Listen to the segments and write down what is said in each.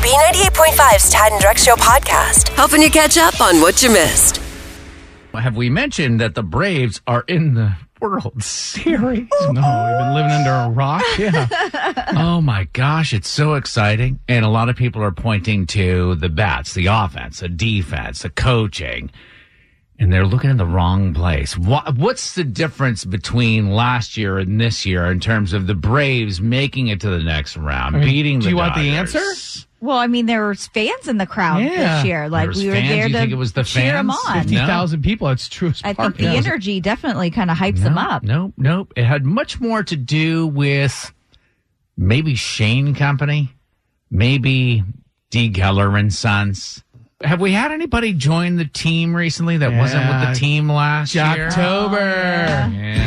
B98.5's Tide and Drex Show podcast, helping you catch up on what you missed. Have we mentioned that the Braves are in the World Series? No, we've been living under a rock. Yeah. Oh my gosh, it's so exciting. And a lot of people are pointing to the bats, the offense, the defense, the coaching. And they're looking in the wrong place. What's the difference between last year and this year in terms of the Braves making it to the next round, beating the Dodgers? Do you want the answer? Well, I mean, there were fans in the crowd this year. Like, we were fans. There to think it was the cheer fans? Them on. 50,000 people. That's true. I think the energy definitely kind of hypes them up. Nope. It had much more to do with maybe Shane Company, maybe D. Geller and Sons. Have we had anybody join the team recently that wasn't with the team last year? October.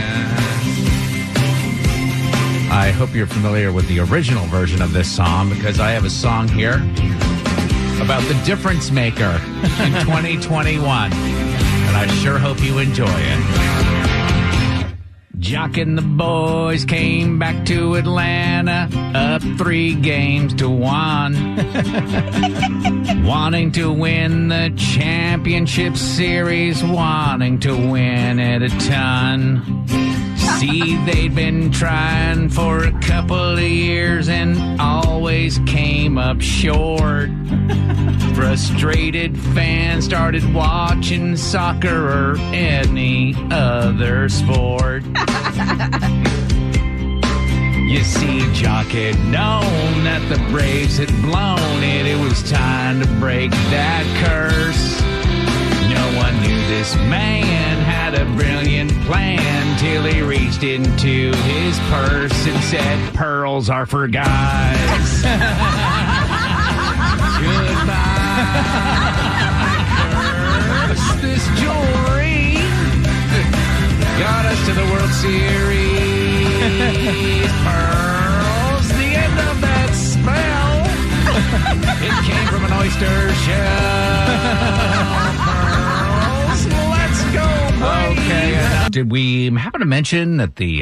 I hope you're familiar with the original version of this song, because I have a song here about the difference maker in 2021. And I sure hope you enjoy it. Jock and the boys came back to Atlanta, up 3-1. Wanting to win the championship series, wanting to win it a ton. See, they'd been trying for a couple of years and always came up short. Frustrated fans started watching soccer or any other sport. You see, Jock had known that the Braves had blown it. It was time to break that curse. No one knew this man had a brilliant plan till he reached into his purse and said, "Pearls are for guys." Goodbye, curse. This jewelry got us to the World Series. Pearls, the end of that spell. It came from an oyster shell. Pearls, let's go, Braves. Okay. Did we happen to mention that the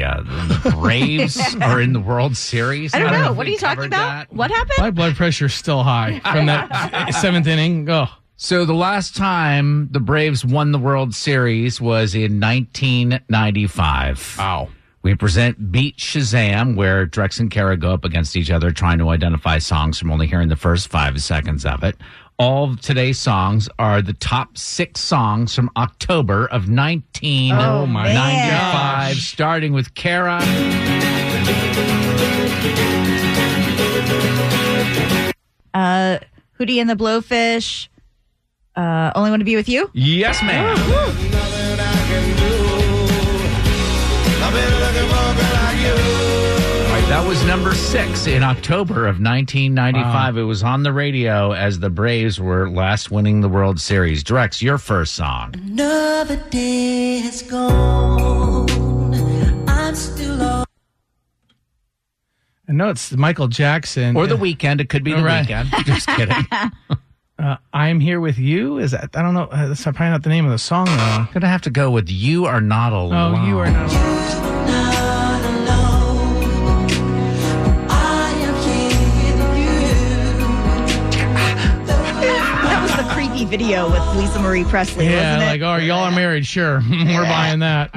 Braves are in the World Series? I don't know. What are you talking about? That. What happened? My blood pressure's still high from that seventh inning. Oh. So the last time the Braves won the World Series was in 1995. Wow. We present Beat Shazam, where Drex and Kara go up against each other trying to identify songs from only hearing the first 5 seconds of it. All of today's songs are the top 6 songs from October of 1995, starting with Kara. Hootie and the Blowfish. Only Want to Be With You? Yes, ma'am. Woo-hoo. That was number 6 in October of 1995. Wow. It was on the radio as the Braves were last winning the World Series. Drex, your first song. Another day has gone. I'm still on. I know it's Michael Jackson. Or The Weeknd. It could be The Weeknd. Just kidding. I'm Here With You? Is that? I don't know. That's probably not the name of the song, though. I'm going to have to go with You Are Not Alone. Oh, You Are Not Alone. Video with Lisa Marie Presley, wasn't it? Like, oh, y'all are married, sure. We're buying that.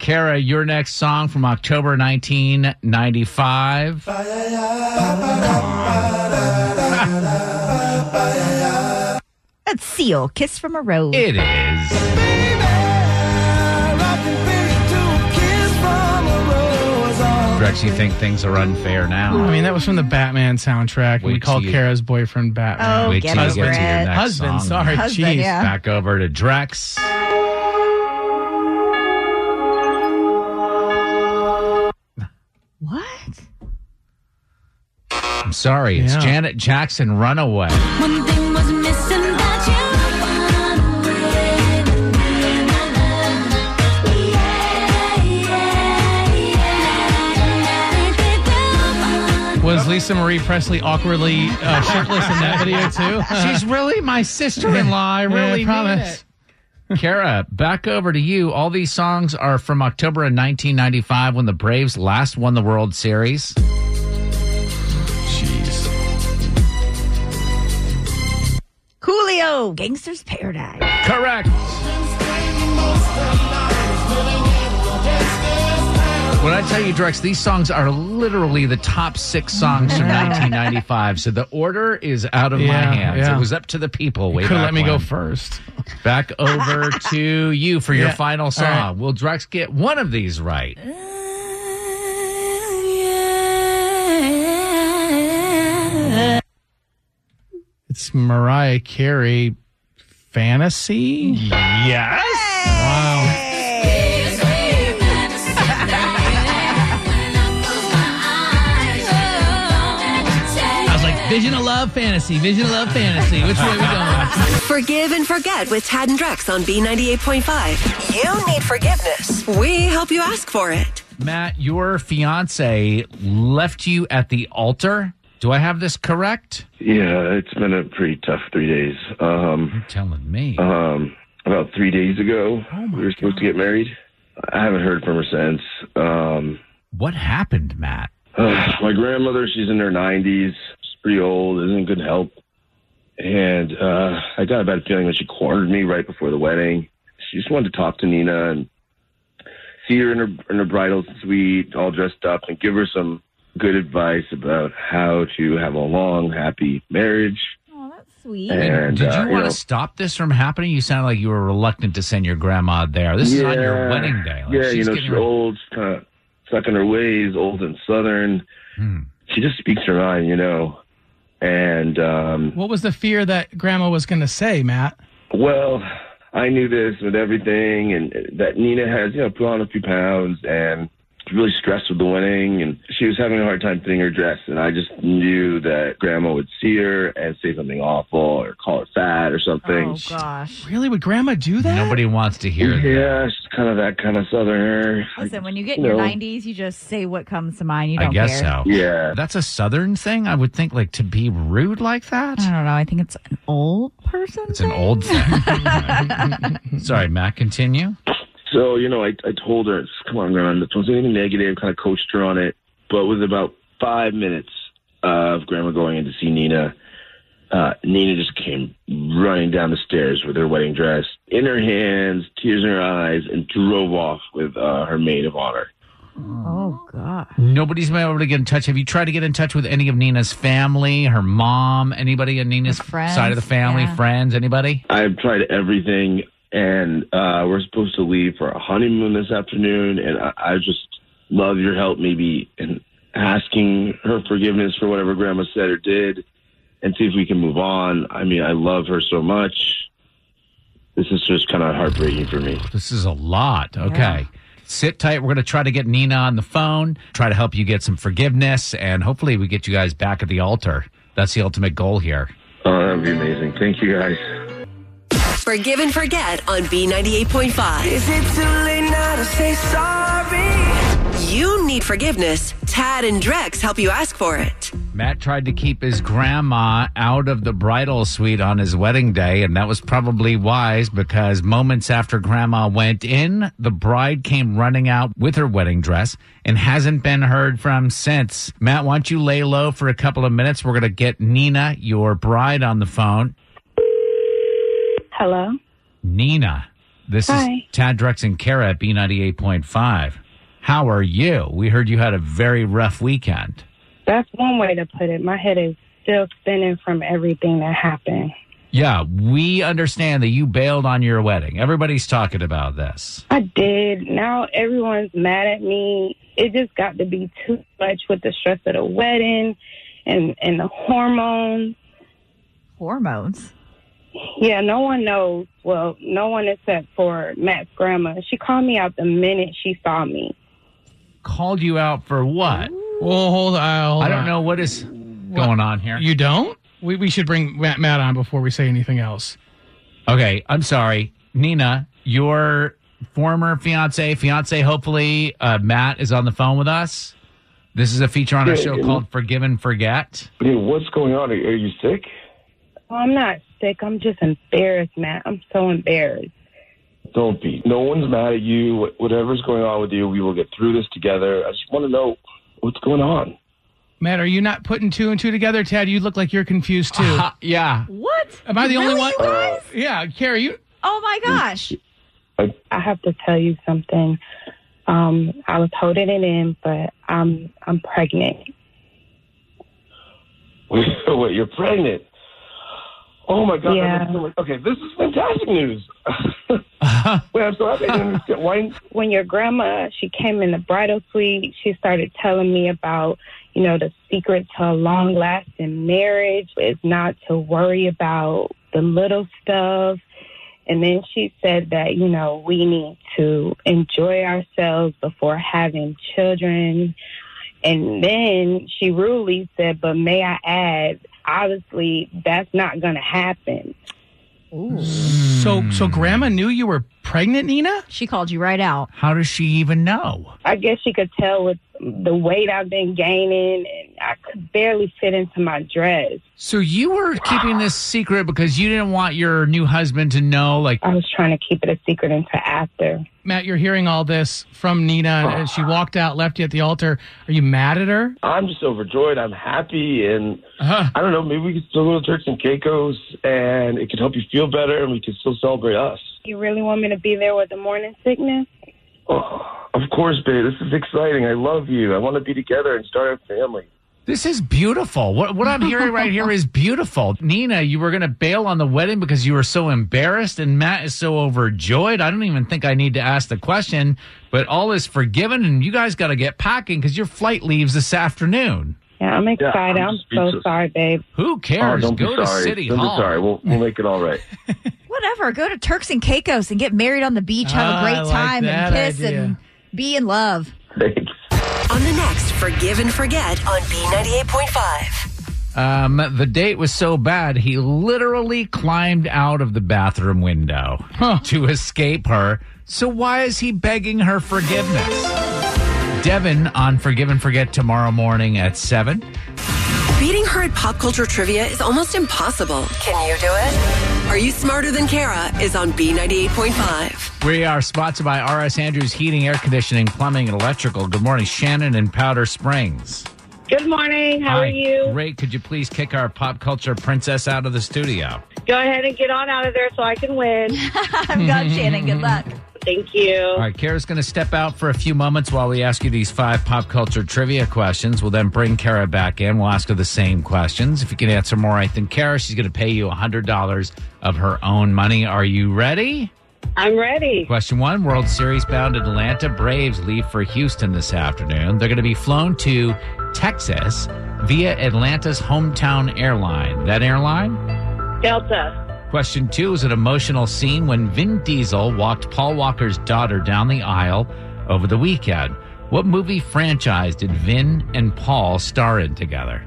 Kara, your next song from October 1995. That's Seal, Kiss from a Rose. It is. Drex, you think things are unfair now? I mean, that was from the Batman soundtrack. We called Kara's boyfriend Batman. Oh, wait till you get to your next husband, song. Sorry, jeez. Yeah. Back over to Drex. What? I'm sorry. It's Janet Jackson, Runaway. One thing was missing about you. Runaway. Was Lisa Marie Presley awkwardly shirtless in that video, too? She's really my sister-in-law. I really promise. It. Kara, back over to you. All these songs are from October of 1995 when the Braves last won the World Series. Jeez. Coolio, Gangster's Paradise. Correct. When I tell you, Drex, these songs are literally the top six songs from 1995. So the order is out of my hands. Yeah. It was up to the people. Way back let me go first. Back over to you for your final song. Right. Will Drex get one of these right? It's Mariah Carey, Fantasy. Yes. Wow. Vision of love, fantasy. Vision of love, fantasy. Which way are we going? Forgive and forget with Tad and Drex on B98.5. You need forgiveness. We help you ask for it. Matt, your fiance left you at the altar. Do I have this correct? Yeah, it's been a pretty tough 3 days. You're telling me. About 3 days ago, we were supposed to get married. I haven't heard from her since. What happened, Matt? My grandmother, she's in her 90s. Pretty old, isn't good health, and I got a bad feeling that she cornered me right before the wedding. She just wanted to talk to Nina and see her in her bridal suite, all dressed up, and give her some good advice about how to have a long, happy marriage. Oh, that's sweet. And did you want to stop this from happening? You sound like you were reluctant to send your grandma there. This is on your wedding day. Like, she's old, kind of stuck in her ways, old and Southern. She just speaks her mind, And what was the fear that Grandma was going to say, Matt? Well, I knew this with everything, and that Nina has, put on a few pounds and really stressed with the wedding, and she was having a hard time fitting her dress, and I just knew that Grandma would see her and say something awful or call her fat or something. Oh, gosh. Really? Would Grandma do that? Nobody wants to hear that. Yeah, she's kind of that kind of Southerner. Listen, when you get in your 90s, you just say what comes to mind. You don't care. I guess so. Yeah. That's a Southern thing? I would think, to be rude like that? I don't know. I think it's an old person thing. An old thing. Sorry, Matt, continue. So, I told her, come on, Grandma, don't say anything negative, kind of coached her on it. But with about 5 minutes of Grandma going in to see Nina, Nina just came running down the stairs with her wedding dress in her hands, tears in her eyes, and drove off with her maid of honor. Oh, God. Nobody's been able to get in touch. Have you tried to get in touch with any of Nina's family, her mom, anybody on Nina's side of the family, friends, anybody? I've tried everything. And we're supposed to leave for a honeymoon this afternoon, and I just love your help maybe in asking her forgiveness for whatever Grandma said or did and see if we can move on. I mean, I love her so much. This is just kind of heartbreaking for me. This is a lot. Okay. Yeah. Sit tight. We're going to try to get Nina on the phone, try to help you get some forgiveness, and hopefully we get you guys back at the altar. That's the ultimate goal here. Oh, that would be amazing. Thank you, guys. Forgive and Forget on B98.5. Is it too late now to say sorry? You need forgiveness. Tad and Drex help you ask for it. Matt tried to keep his grandma out of the bridal suite on his wedding day, and that was probably wise because moments after Grandma went in, the bride came running out with her wedding dress and hasn't been heard from since. Matt, why don't you lay low for a couple of minutes? We're going to get Nina, your bride, on the phone. Hello? Nina, this is Tad, Drex, and Kara at B98.5. How are you? We heard you had a very rough weekend. That's one way to put it. My head is still spinning from everything that happened. Yeah, we understand that you bailed on your wedding. Everybody's talking about this. I did. Now everyone's mad at me. It just got to be too much with the stress of the wedding and the hormones. Hormones? Yeah, no one knows. Well, no one except for Matt's grandma. She called me out the minute she saw me. Called you out for what? Well, hold on. I don't know. What is... going on here. You don't? We should bring Matt on before we say anything else. Okay, I'm sorry. Nina, your former fiance, hopefully, Matt is on the phone with us. This is a feature on our show called Forgive and Forget. Hey, what's going on? Are you sick? Well, I'm not sick. I'm just embarrassed, Matt. I'm so embarrassed. Don't be. No one's mad at you. Whatever's going on with you, we will get through this together. I just want to know what's going on. Matt, are you not putting two and two together? Tad, you look like you're confused, too. Yeah. What? Am I the only one? You guys? Yeah. Carrie, you... Oh, my gosh. I have to tell you something. I was holding it in, but I'm pregnant. Wait, you're pregnant? Oh, my God. Yeah. Okay, this is fantastic news. Wait, I'm so happy I didn't understand. Why? When your grandma, she came in the bridal suite, she started telling me about, you know, the secret to a long-lasting marriage is not to worry about the little stuff. And then she said that, you know, we need to enjoy ourselves before having children. And then she rudely said, but may I add, obviously, that's not going to happen. Ooh. So Grandma knew you were pregnant, Nina? She called you right out. How does she even know? I guess she could tell with the weight I've been gaining, and I could barely fit into my dress. So you were keeping this secret because you didn't want your new husband to know? Like, I was trying to keep it a secret until after. Matt, you're hearing all this from Nina, and she walked out, left you at the altar. Are you mad at her? I'm just overjoyed. I'm happy, and I don't know, maybe we could still go to Turks and Caicos, and it could help you feel better, and we could still celebrate us. You really want me to be there with the morning sickness? Oh, of course, babe. This is exciting. I love you. I want to be together and start a family. This is beautiful. What I'm hearing right here is beautiful. Nina, you were going to bail on the wedding because you were so embarrassed, and Matt is so overjoyed. I don't even think I need to ask the question, but all is forgiven, and you guys got to get packing because your flight leaves this afternoon. Yeah, I'm excited. Yeah, I'm so sorry, babe. Who cares? Go to City Hall. Don't be sorry. We'll make it all right. Whatever. Go to Turks and Caicos and get married on the beach. Have a great time and kiss and be in love. Thanks. On the next Forgive and Forget on B98.5. The date was so bad, he literally climbed out of the bathroom window to escape her. So why is he begging her forgiveness? Devin on Forgive and Forget tomorrow morning at 7. Beating her at pop culture trivia is almost impossible. Can you do it? Are You Smarter Than Kara is on B98.5. We are sponsored by R.S. Andrews Heating, Air Conditioning, Plumbing, and Electrical. Good morning, Shannon in Powder Springs. Good morning. How are you? Great. Could you please kick our pop culture princess out of the studio? Go ahead and get on out of there so I can win. I'm gone, Shannon. Good luck. Thank you. All right, Kara's going to step out for a few moments while we ask you these 5 pop culture trivia questions. We'll then bring Kara back in. We'll ask her the same questions. If you can answer more right than Kara, she's going to pay you $100 of her own money. Are you ready? I'm ready. Question 1, World Series-bound Atlanta Braves leave for Houston this afternoon. They're going to be flown to Texas via Atlanta's hometown airline. That airline? Delta. Question 2 is an emotional scene when Vin Diesel walked Paul Walker's daughter down the aisle over the weekend. What movie franchise did Vin and Paul star in together?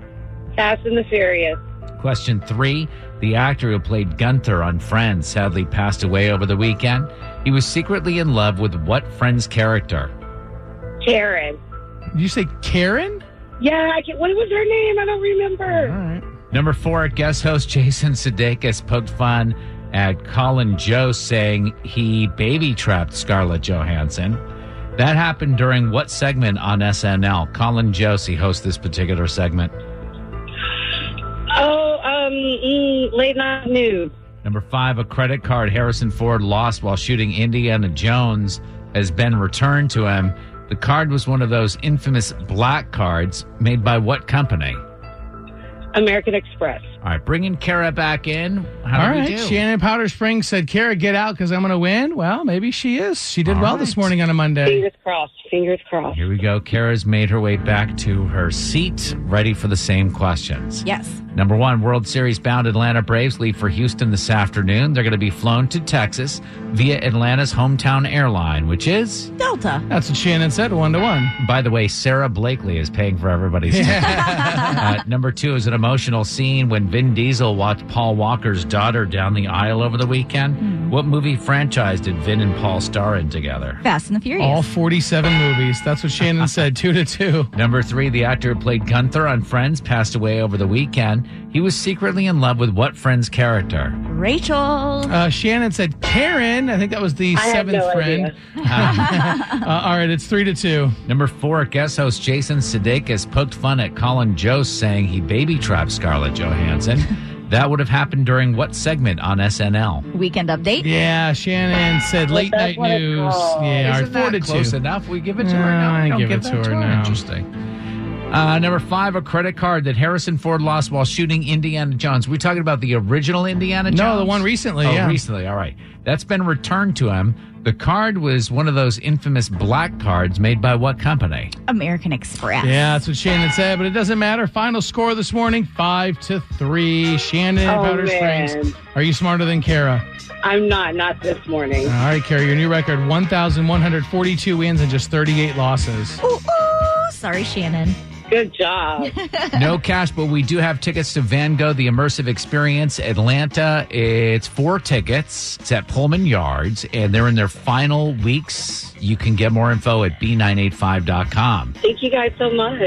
Fast and the Furious. Question 3, the actor who played Gunther on Friends sadly passed away over the weekend. He was secretly in love with what Friends character? Karen. Did you say Karen? Yeah, what was her name? I don't remember. All right. Number 4, guest host Jason Sudeikis poked fun at Colin Jost, saying he baby-trapped Scarlett Johansson. That happened during what segment on SNL? Colin Jost, he hosts this particular segment. Oh, late night news. Number 5, a credit card Harrison Ford lost while shooting Indiana Jones has been returned to him. The card was one of those infamous black cards made by what company? American Express. All right, bringing Kara back in. How do we do? Shannon Powder Springs said, Kara, get out because I'm going to win. Well, maybe she is. She did well this morning on a Monday. Fingers crossed. Fingers crossed. Here we go. Kara's made her way back to her seat, ready for the same questions. Yes. Number one, World Series-bound Atlanta Braves leave for Houston this afternoon. They're going to be flown to Texas via Atlanta's hometown airline, which is? Delta. That's what Shannon said, 1-1. By the way, Sarah Blakely is paying for everybody's ticket. Number two is an emotional scene when Vin Diesel walked Paul Walker's daughter down the aisle over the weekend. Mm. What movie franchise did Vin and Paul star in together? Fast and the Furious. All 47 movies. That's what Shannon said, 2-2. Number three, the actor who played Gunther on Friends passed away over the weekend. He was secretly in love with what Friends character? Rachel. Shannon said Karen. I think that was the seventh friend. All right, it's 3-2. Number four, guest host Jason Sudeikis poked fun at Colin Jost saying he baby trapped Scarlett Johansson. That would have happened during what segment on SNL? Weekend Update. Yeah, Shannon said late night news. Yeah, isn't that close enough? We give it to her now. I give it to her now. Interesting. Number five, a credit card that Harrison Ford lost while shooting Indiana Jones. We're talking about the original Indiana Jones? No, the one recently. Recently. All right. That's been returned to him. The card was one of those infamous black cards made by what company? American Express. Yeah, that's what Shannon said, but it doesn't matter. Final score this morning, 5-3. Shannon Powder Springs. Are you smarter than Kara? I'm not. Not this morning. All right, Kara, your new record, 1,142 wins and just 38 losses. Ooh. Sorry, Shannon. Good job. No cash, but we do have tickets to Van Gogh, the immersive experience, Atlanta. It's 4 tickets. It's at Pullman Yards, and they're in their final weeks. You can get more info at b985.com. Thank you guys so much.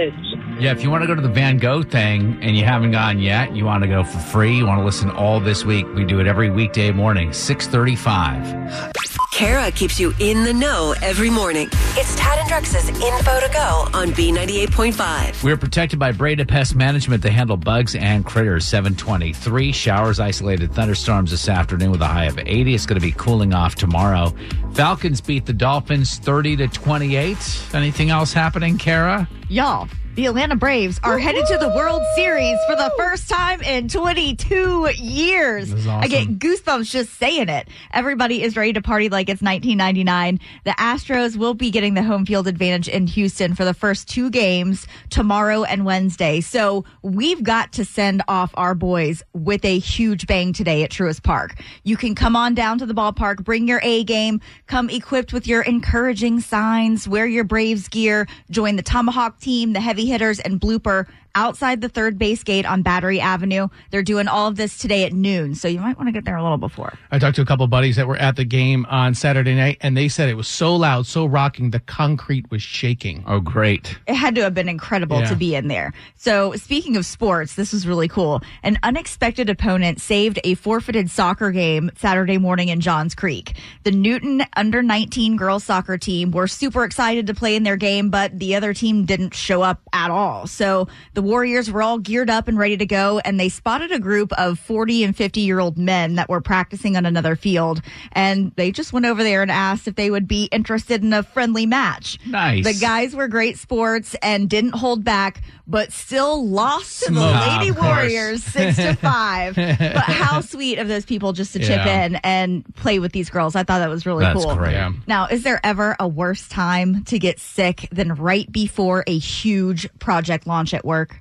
Yeah, if you want to go to the Van Gogh thing and you haven't gone yet, you want to go for free, you want to listen all this week, we do it every weekday morning, 6:35. Kara keeps you in the know every morning. It's Tad and Drex's Info to Go on B98.5. We're protected by Breda Pest Management. They handle bugs and critters. 7:23. Showers, isolated thunderstorms this afternoon with a high of 80. It's going to be cooling off tomorrow. Falcons beat the Dolphins 30-28. Anything else happening, Kara? Y'all. The Atlanta Braves are headed to the World Series for the first time in 22 years. Awesome. I get goosebumps just saying it. Everybody is ready to party like it's 1999. The Astros will be getting the home field advantage in Houston for the first 2 games tomorrow and Wednesday. So we've got to send off our boys with a huge bang today at Truist Park. You can come on down to the ballpark, bring your A game, come equipped with your encouraging signs, wear your Braves gear, join the Tomahawk team, the heavy hitters, and blooper outside the third base gate on Battery Avenue. They're doing all of this today at noon, so you might want to get there a little before. I talked to a couple of buddies that were at the game on Saturday night, and they said it was so loud, so rocking, the concrete was shaking. Oh, great. It had to have been incredible to be in there. So speaking of sports, this was really cool. An unexpected opponent saved a forfeited soccer game Saturday morning in Johns Creek. The Newton under-19 girls soccer team were super excited to play in their game, but the other team didn't show up at all. So the Warriors were all geared up and ready to go, and they spotted a group of 40 and 50-year-old men that were practicing on another field, and they just went over there and asked if they would be interested in a friendly match. Nice. The guys were great sports and didn't hold back, but still lost to the Lady Warriors 6-5. But how sweet of those people just to chip in and play with these girls. I thought that was really cool. That's great. Now, is there ever a worse time to get sick than right before a huge project launch at work?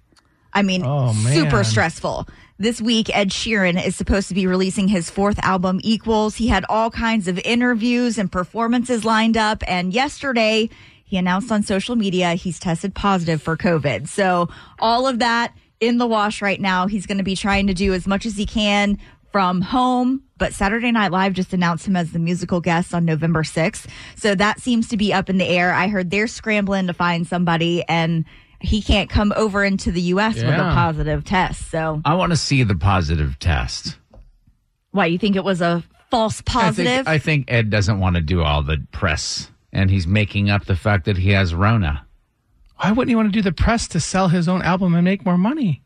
I mean, super stressful. This week, Ed Sheeran is supposed to be releasing his 4th album, Equals. He had all kinds of interviews and performances lined up. And yesterday, he announced on social media he's tested positive for COVID. So all of that in the wash right now. He's going to be trying to do as much as he can from home. But Saturday Night Live just announced him as the musical guest on November 6th. So that seems to be up in the air. I heard they're scrambling to find somebody, and he can't come over into the U.S. with a positive test. So I want to see the positive test. Why, you think it was a false positive? I think Ed doesn't want to do all the press, and he's making up the fact that he has Rona. Why wouldn't he want to do the press to sell his own album and make more money?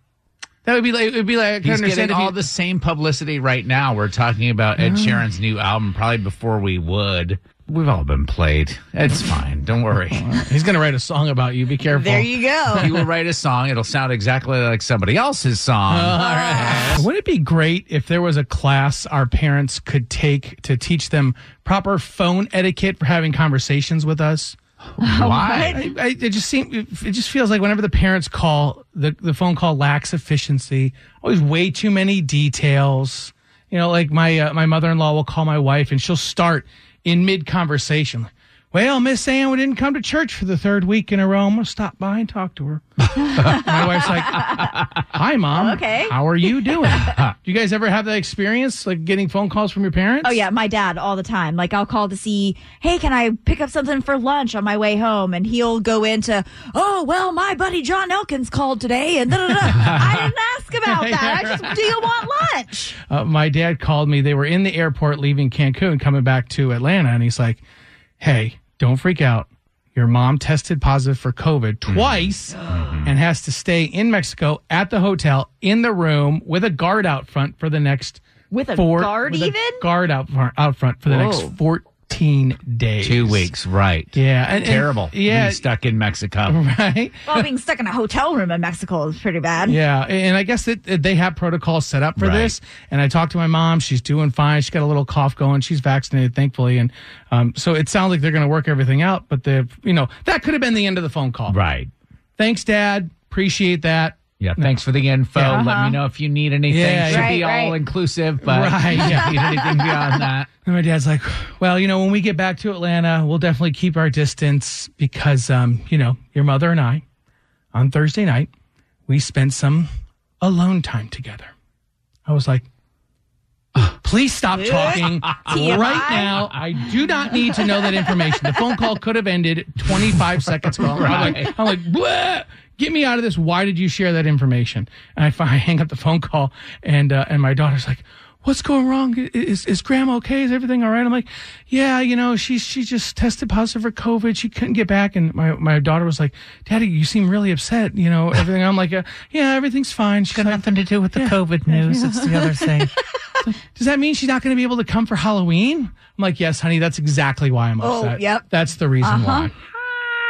That would be like, I couldn't understand all the same publicity right now. We're talking about Ed Sheeran's new album probably before we would. We've all been played. It's fine. Don't worry. He's going to write a song about you. Be careful. There you go. He will write a song. It'll sound exactly like somebody else's song. All right. Wouldn't it be great if there was a class our parents could take to teach them proper phone etiquette for having conversations with us? Why? It just feels like whenever the parents call, the phone call lacks efficiency. Always way too many details. You know, like my mother-in-law will call my wife and she'll start in mid-conversation. Well, Miss Ann, we didn't come to church for the third week in a row. I'm going to stop by and talk to her. My wife's like, hi, Mom. Okay. How are you doing? Do you guys ever have that experience, like getting phone calls from your parents? Oh, yeah. My dad all the time. Like, I'll call to see, hey, can I pick up something for lunch on my way home? And he'll go into, oh, well, my buddy John Elkins called today. And da-da-da. I didn't ask about that. I just, do you want lunch? My dad called me. They were in the airport leaving Cancun, coming back to Atlanta. And he's like, hey, don't freak out. Your mom tested positive for COVID twice and has to stay in Mexico at the hotel in the room with a guard out front for the next next 14 days. 2 weeks, right. Yeah. And, terrible. Yeah. Being stuck in Mexico. Right. Well, being stuck in a hotel room in Mexico is pretty bad. Yeah. And I guess that they have protocols set up for this. And I talked to my mom. She's doing fine. She's got a little cough going. She's vaccinated, thankfully. And so it sounds like they're going to work everything out, but that could have been the end of the phone call. Right. Thanks, Dad. Appreciate that. Yeah, thanks for the info. Yeah, let me know if you need anything. Yeah, it should be all-inclusive, but if you need anything beyond that. And my dad's like, well, when we get back to Atlanta, we'll definitely keep our distance because, your mother and I, on Thursday night, we spent some alone time together. I was like, please stop talking right now. I do not need to know that information. The phone call could have ended 25 seconds ago. I'm like, bleh! Get me out of this. Why did you share that information? And I hang up the phone call, and my daughter's like, what's going wrong? Is Grandma okay? Is everything all right? I'm like, yeah, she just tested positive for COVID. She couldn't get back. And my daughter was like, Daddy, you seem really upset. Everything. I'm like, yeah, everything's fine. She's got nothing to do with the COVID news. It's the other thing. Does that mean she's not going to be able to come for Halloween? I'm like, yes, honey, that's exactly why I'm upset. Oh, yep. That's the reason why.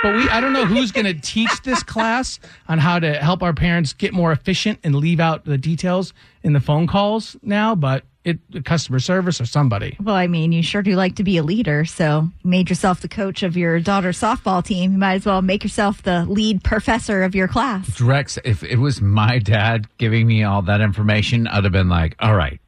But I don't know who's going to teach this class on how to help our parents get more efficient and leave out the details in the phone calls now, but customer service or somebody. Well, I mean, you sure do like to be a leader, so you made yourself the coach of your daughter's softball team. You might as well make yourself the lead professor of your class. Drex, if it was my dad giving me all that information, I'd have been like, all right.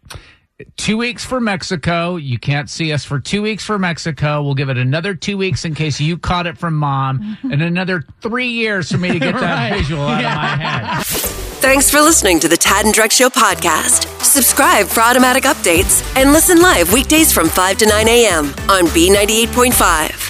2 weeks for Mexico. You can't see us for 2 weeks for Mexico. We'll give it another 2 weeks in case you caught it from Mom, and another 3 years for me to get that visual out of my head. Thanks for listening to the Tad and Drex Show podcast. Subscribe for automatic updates and listen live weekdays from 5 to 9 a.m. on B98.5.